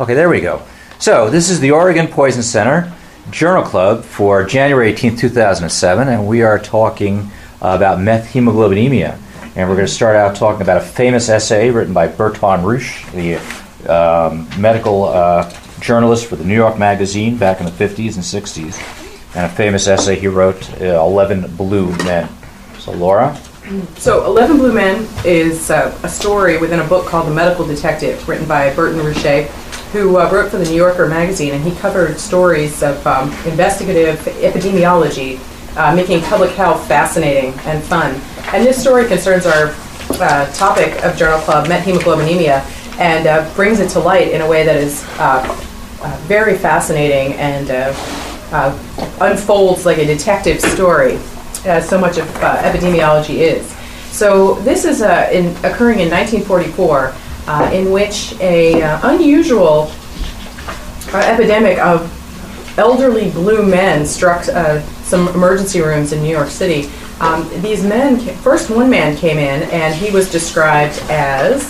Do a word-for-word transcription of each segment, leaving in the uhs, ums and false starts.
Okay, there we go. So this is the Oregon Poison Center Journal Club for January eighteenth two thousand seven, and we are talking uh, about methemoglobinemia. And we're going to start out talking about a famous essay written by Berton Roueché, the um, medical uh, journalist for the New York magazine back in the fifties and sixties, and a famous essay he wrote, uh, Eleven Blue Men. So Laura? So Eleven Blue Men is uh, a story within a book called The Medical Detective, written by Berton Roueché, who uh, wrote for the New Yorker magazine, and he covered stories of um, investigative epidemiology, uh, making public health fascinating and fun. And this story concerns our uh, topic of Journal Club, methemoglobinemia, and uh, brings it to light in a way that is uh, uh, very fascinating and uh, uh, unfolds like a detective story, as so much of uh, epidemiology is. So this is uh, in, occurring in nineteen forty-four, uh, in which an uh, unusual uh, epidemic of elderly blue men struck uh, some emergency rooms in New York City. Um, these men, first one man came in, and he was described as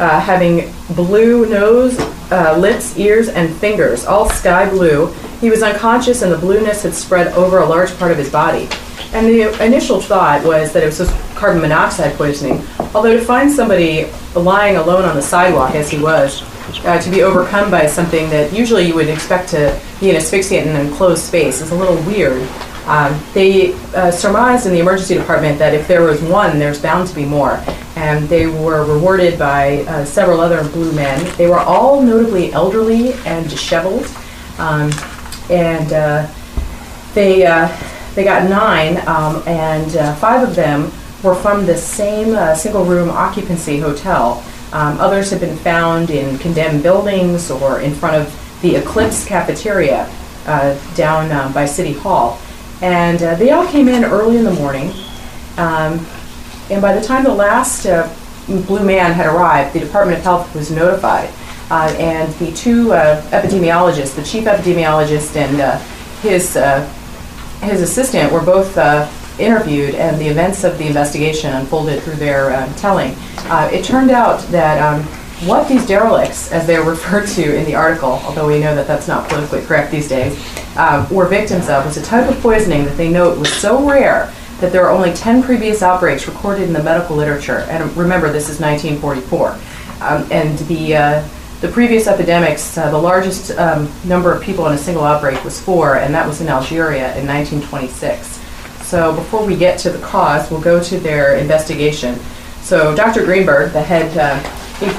uh, having blue nose, uh, lips, ears, and fingers, all sky blue. He was unconscious, and the blueness had spread over a large part of his body. And the initial thought was that it was just carbon monoxide poisoning, although to find somebody lying alone on the sidewalk, as he was, uh, to be overcome by something that usually you would expect to be an asphyxiant in an enclosed space is a little weird. Um, they uh, surmised in the emergency department that if there was one, there's bound to be more. And they were rewarded by uh, several other blue men. They were all notably elderly and disheveled. Um, and uh, they, uh, they got nine, um, and uh, five of them were from the same uh, single-room occupancy hotel. Um, others had been found in condemned buildings or in front of the Eclipse cafeteria uh, down um, by City Hall. And uh, they all came in early in the morning, um, and by the time the last uh, blue man had arrived, the Department of Health was notified, uh, and the two uh, epidemiologists, the chief epidemiologist and uh, his, uh, his assistant, were both uh, interviewed, and the events of the investigation unfolded through their uh, telling. Uh, it turned out that um, what these derelicts, as they're referred to in the article, although we know that that's not politically correct these days, um, were victims of was a type of poisoning that they note was so rare that there are only ten previous outbreaks recorded in the medical literature. And remember, this is nineteen forty-four. Um, and the, uh, the previous epidemics, uh, the largest um, number of people in a single outbreak was four, and that was in Algeria in nineteen twenty-six. So before we get to the cause, we'll go to their investigation. So Doctor Greenberg, the head uh,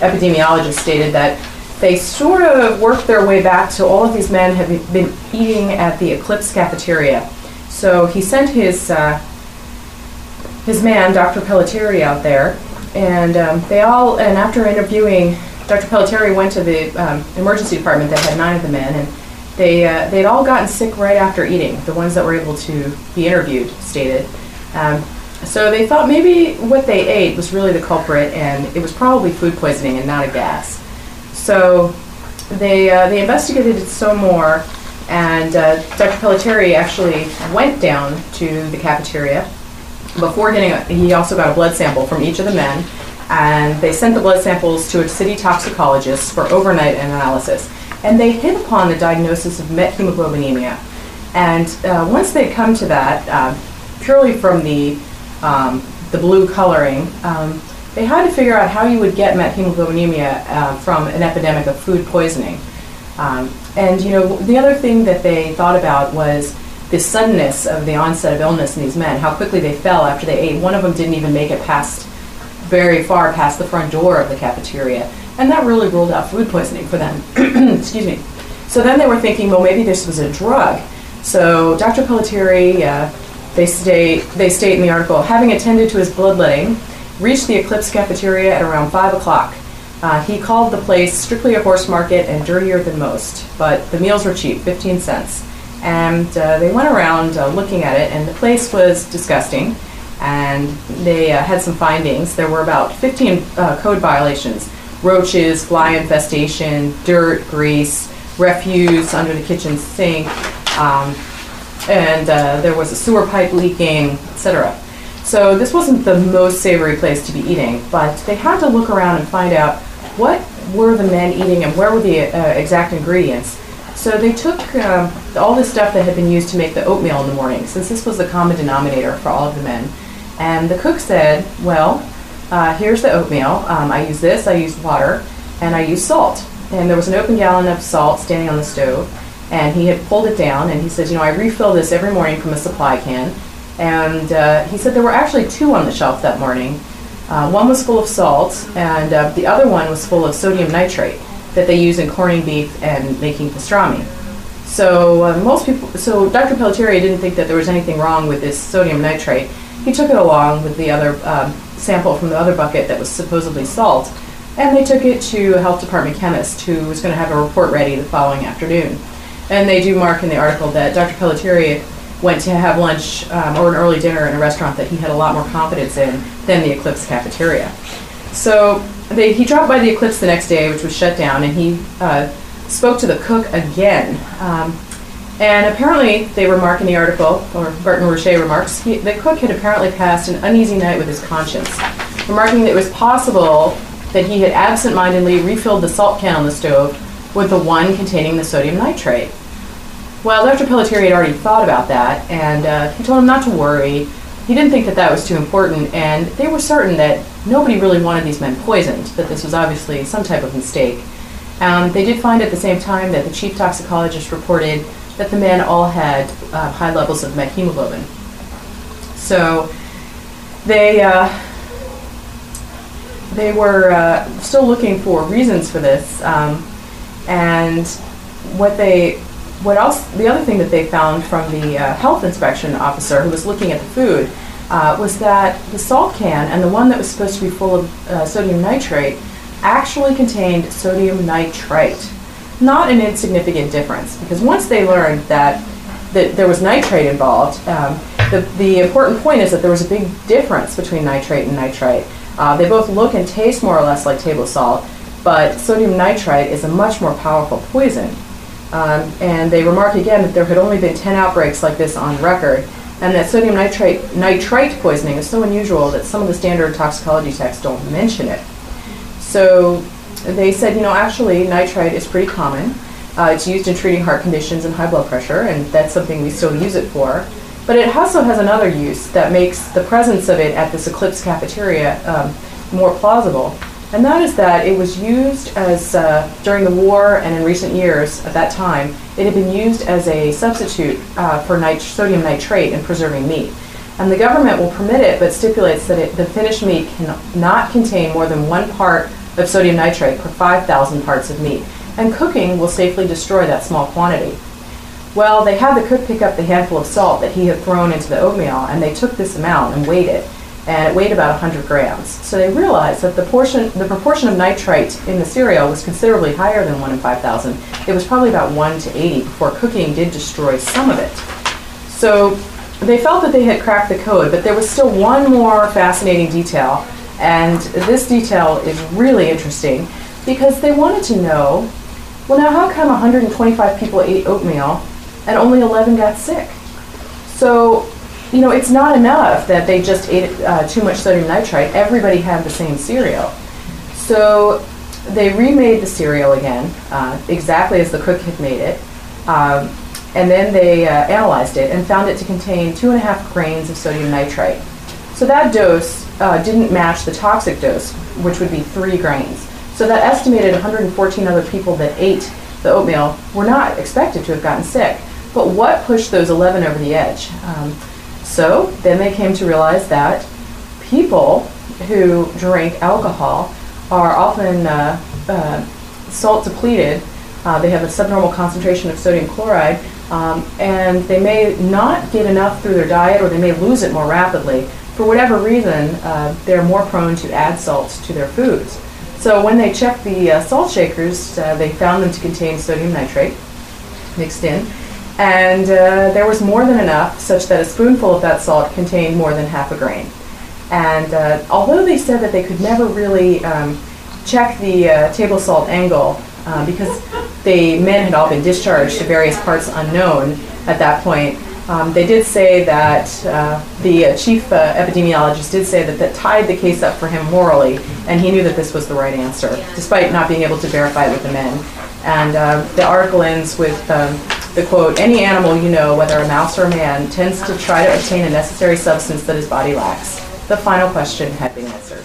epidemiologist, stated that they sort of worked their way back to all of these men have been eating at the Eclipse cafeteria. So he sent his uh, his man, Doctor Pellitteri, out there, and um, they all, and after interviewing, Doctor Pellitteri went to the um, emergency department that had nine of the men, and they, uh, they'd all gotten sick right after eating, the ones that were able to be interviewed stated. Um, So they thought maybe what they ate was really the culprit, and it was probably food poisoning and not a gas. So they, uh, they investigated it some more, and uh, Doctor Pellitteri actually went down to the cafeteria. Before getting a, he also got a blood sample from each of the men, and they sent the blood samples to a city toxicologist for overnight analysis. And they hit upon the diagnosis of methemoglobinemia. And uh, once they come to that, uh, purely from the Um, the blue coloring, um, they had to figure out how you would get methemoglobinemia uh, from an epidemic of food poisoning. Um, and you know, the other thing that they thought about was the suddenness of the onset of illness in these men, how quickly they fell after they ate. One of them didn't even make it past, very far past the front door of the cafeteria. And that really ruled out food poisoning for them. Excuse me. So then they were thinking, well, maybe this was a drug. So Doctor Pellitteri, uh, They state, they state in the article, having attended to his bloodletting, reached the Eclipse cafeteria at around five o'clock. Uh, he called the place strictly a horse market and dirtier than most, but the meals were cheap, fifteen cents. And uh, they went around uh, looking at it, and the place was disgusting, and they uh, had some findings. There were about fifteen uh, code violations, roaches, fly infestation, dirt, grease, refuse under the kitchen sink, um, and uh, there was a sewer pipe leaking, et cetera. So this wasn't the most savory place to be eating, but they had to look around and find out what were the men eating and where were the uh, exact ingredients. So they took um, all the stuff that had been used to make the oatmeal in the morning, since this was the common denominator for all of the men. And the cook said, well, uh, here's the oatmeal. Um, I use this, I use water, and I use salt. And there was an open gallon of salt standing on the stove, and he had pulled it down, and he said, you know, I refill this every morning from a supply can. And uh, he said there were actually two on the shelf that morning. Uh, one was full of salt, and uh, the other one was full of sodium nitrate that they use in corning beef and making pastrami. So uh, most people, so Doctor Pellitteri didn't think that there was anything wrong with this sodium nitrate. He took it along with the other um, sample from the other bucket that was supposedly salt, and they took it to a health department chemist who was going to have a report ready the following afternoon. And they do mark in the article that Doctor Pellitteri went to have lunch um, or an early dinner in a restaurant that he had a lot more confidence in than the Eclipse cafeteria. So they, he dropped by the Eclipse the next day, which was shut down, and he uh, spoke to the cook again. Um, and apparently, they remark in the article, or Berton Roueché remarks, he, the cook had apparently passed an uneasy night with his conscience, remarking that it was possible that he had absentmindedly refilled the salt can on the stove with the one containing the sodium nitrate. Well, Doctor Pellitteri had already thought about that, and uh, he told him not to worry. He didn't think that that was too important, and they were certain that nobody really wanted these men poisoned, that this was obviously some type of mistake. Um, they did find at the same time that the chief toxicologist reported that the men all had uh, high levels of methemoglobin. So they, uh, they were uh, still looking for reasons for this, um, and what they... What else, the other thing that they found from the uh, health inspection officer who was looking at the food uh, was that the salt can and the one that was supposed to be full of uh, sodium nitrate actually contained sodium nitrite. Not an insignificant difference, because once they learned that, that there was nitrate involved, um, the, the important point is that there was a big difference between nitrate and nitrite. Uh, they both look and taste more or less like table salt, but sodium nitrite is a much more powerful poison. Um, and they remarked again that there had only been ten outbreaks like this on record, and that sodium nitrate, nitrite poisoning is so unusual that some of the standard toxicology texts don't mention it. So they said, you know, actually nitrite is pretty common. Uh, it's used in treating heart conditions and high blood pressure, and that's something we still use it for. But it also has another use that makes the presence of it at this Eclipse cafeteria um, more plausible. And that is that it was used as, uh, during the war and in recent years at that time, it had been used as a substitute uh, for nit sodium nitrate in preserving meat. And the government will permit it, but stipulates that it, the finished meat cannot contain more than one part of sodium nitrate per five thousand parts of meat. And cooking will safely destroy that small quantity. Well, they had the cook pick up the handful of salt that he had thrown into the oatmeal, and they took this amount and weighed it. And it weighed about one hundred grams. So they realized that the, portion, the proportion of nitrite in the cereal was considerably higher than one in five thousand. It was probably about one to eighty before cooking did destroy some of it. So they felt that they had cracked the code, but there was still one more fascinating detail, and this detail is really interesting because they wanted to know, well, now how come one hundred twenty-five people ate oatmeal and only eleven got sick? So, you know, it's not enough that they just ate uh, too much sodium nitrite. Everybody had the same cereal. So they remade the cereal again, uh, exactly as the cook had made it. Um, and then they uh, analyzed it and found it to contain two and a half grains of sodium nitrite. So that dose uh, didn't match the toxic dose, which would be three grains. So that estimated one hundred fourteen other people that ate the oatmeal were not expected to have gotten sick. But what pushed those eleven over the edge? Um, So then they came to realize that people who drink alcohol are often uh, uh, salt depleted. Uh, they have a subnormal concentration of sodium chloride, um, and they may not get enough through their diet, or they may lose it more rapidly. For whatever reason, uh, they're more prone to add salt to their foods. So when they checked the uh, salt shakers, uh, they found them to contain sodium nitrate mixed in. And uh, there was more than enough such that a spoonful of that salt contained more than half a grain. And uh, although they said that they could never really um, check the uh, table salt angle uh, because the men had all been discharged to various parts unknown at that point, Um, they did say that uh, the uh, chief uh, epidemiologist did say that that tied the case up for him morally, and he knew that this was the right answer, despite not being able to verify it with the men. And uh, the article ends with um, the quote, "Any animal you know, whether a mouse or a man, tends to try to obtain a necessary substance that his body lacks." The final question had been answered.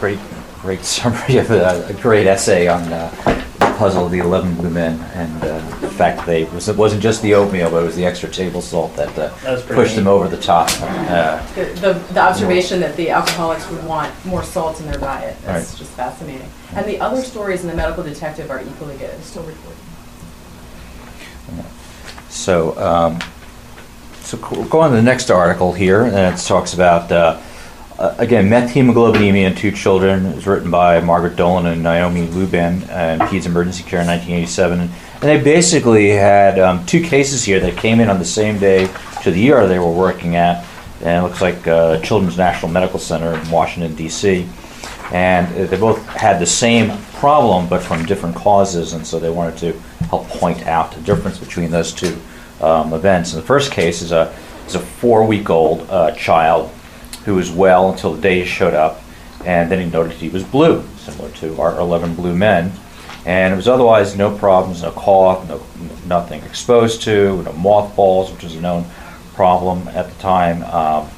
Great, great summary of a, a great essay on uh, puzzle of the Eleven Blue Men, and uh, the fact that they was, it wasn't just the oatmeal, but it was the extra table salt that, uh, that pushed neat. them over the top. Uh, the, the, the observation that the alcoholics would want more salt in their diet. That's right. Just fascinating. And the other stories in The Medical Detective are equally good. It's still recording. So, um, so we'll go on to the next article here, and it talks about, uh, Uh, again, methemoglobinemia in two children. It was written by Margaret Dolan and Naomi Lubin in PEDS Emergency Care in nineteen eighty-seven. And they basically had um, two cases here that came in on the same day to the E R they were working at. And it looks like uh, Children's National Medical Center in Washington, D C And uh, they both had the same problem, but from different causes. And so they wanted to help point out the difference between those two um, events. And the first case is a, is a four-week-old uh, child who was well until the day he showed up, and then he noted he was blue, similar to our eleven blue men. And it was otherwise no problems, no cough, no nothing exposed to, no mothballs, which was a known problem at the time. Um,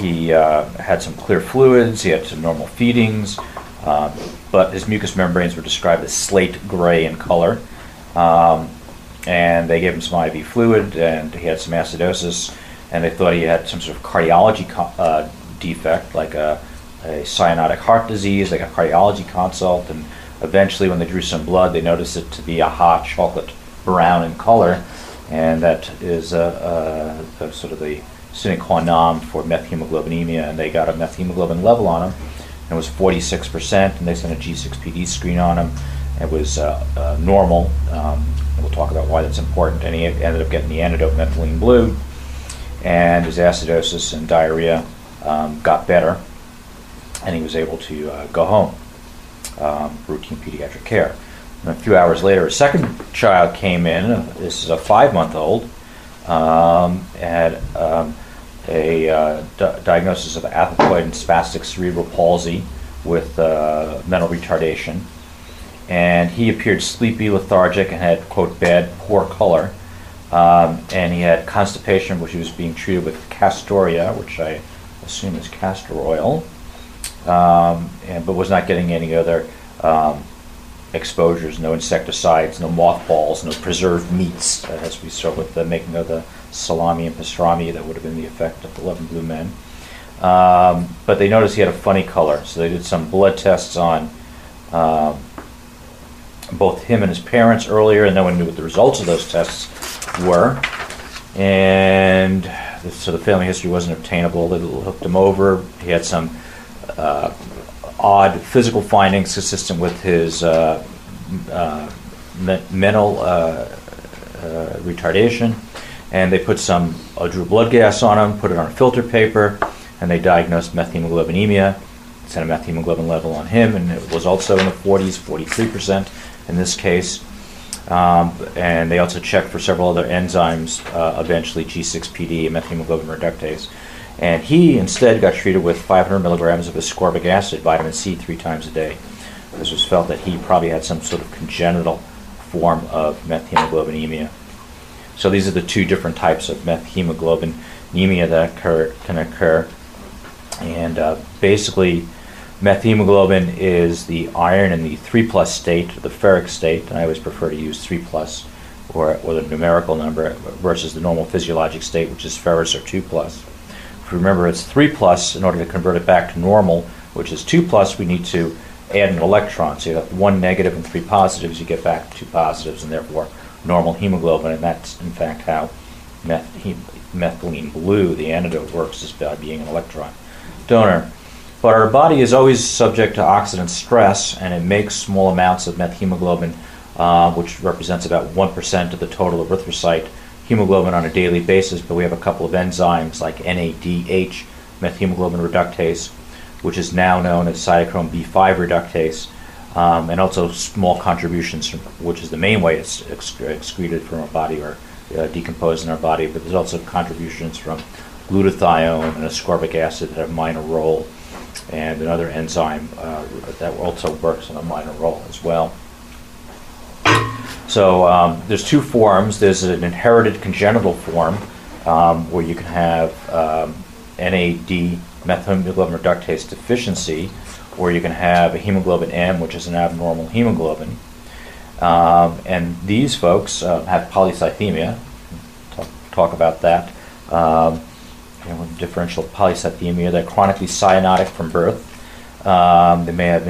he uh, had some clear fluids, he had some normal feedings, um, but his mucous membranes were described as slate gray in color. Um, and they gave him some I V fluid, and he had some acidosis. And they thought he had some sort of cardiology co- uh, defect, like a, a cyanotic heart disease, like a cardiology consult. And eventually, when they drew some blood, they noticed it to be a hot chocolate brown in color. And that is uh, uh, sort of the sine qua non for methemoglobinemia. And they got a methemoglobin level on him, and it was forty-six percent. And they sent a G six P D screen on him. It was uh, uh, normal. Um, we'll talk about why that's important. And he ended up getting the antidote, methylene blue. And his acidosis and diarrhea um, got better, and he was able to uh, go home, um, routine pediatric care. And a few hours later, a second child came in. This is a five-month-old, um, had um, a uh, d- diagnosis of athetoid and spastic cerebral palsy with uh, mental retardation, and he appeared sleepy, lethargic, and had, quote, bad, poor color. Um, and he had constipation, which he was being treated with castoria, which I assume is castor oil, um, and, but was not getting any other um, exposures, no insecticides, no mothballs, no preserved meats. That has to be started with the making of the salami and pastrami. That would have been the effect of the eleven blue men. Um, but they noticed he had a funny color, so they did some blood tests on um, both him and his parents earlier, and no one knew what the results of those tests were, and the, so the family history wasn't obtainable. They hooked him over. He had some uh, odd physical findings consistent with his uh, uh, me- mental uh, uh, retardation, and they put some uh, drew blood gas on him, put it on filter paper, and they diagnosed methemoglobinemia. Sent a methemoglobin level on him, and it was also in the forties, forty-three percent in this case. Um, and they also checked for several other enzymes, uh, eventually G six P D, methemoglobin reductase. And he instead got treated with five hundred milligrams of ascorbic acid, vitamin C, three times a day. This was felt that he probably had some sort of congenital form of methemoglobinemia. So these are the two different types of methemoglobinemia that occur, can occur. And uh, basically, methemoglobin is the iron in the three plus state, the ferric state, and I always prefer to use three plus or, or the numerical number versus the normal physiologic state, which is ferrous or two plus. If you remember, it's three plus in order to convert it back to normal, which is two plus, we need to add an electron. So you have one negative and three positives, you get back two positives, and therefore normal hemoglobin, and that's in fact how meth- he- methylene blue, the antidote, works, is by being an electron donor. But our body is always subject to oxidant stress, and it makes small amounts of methemoglobin, uh, which represents about one percent of the total erythrocyte hemoglobin on a daily basis. But we have a couple of enzymes like N A D H, methemoglobin reductase, which is now known as cytochrome B five reductase, um, and also small contributions, from, which is the main way it's exc excreted from our body or uh, decomposed in our body, but there's also contributions from glutathione and ascorbic acid that have a minor role, and another enzyme uh, that also works in a minor role as well. So um, there's two forms. There's an inherited congenital form um, where you can have um, N A D methylene reductase deficiency, or you can have a hemoglobin M, which is an abnormal hemoglobin. Um, and these folks uh, have polycythemia. Talk, talk about that. Um, you know, differential polycythemia. They're chronically cyanotic from birth. Um, they may have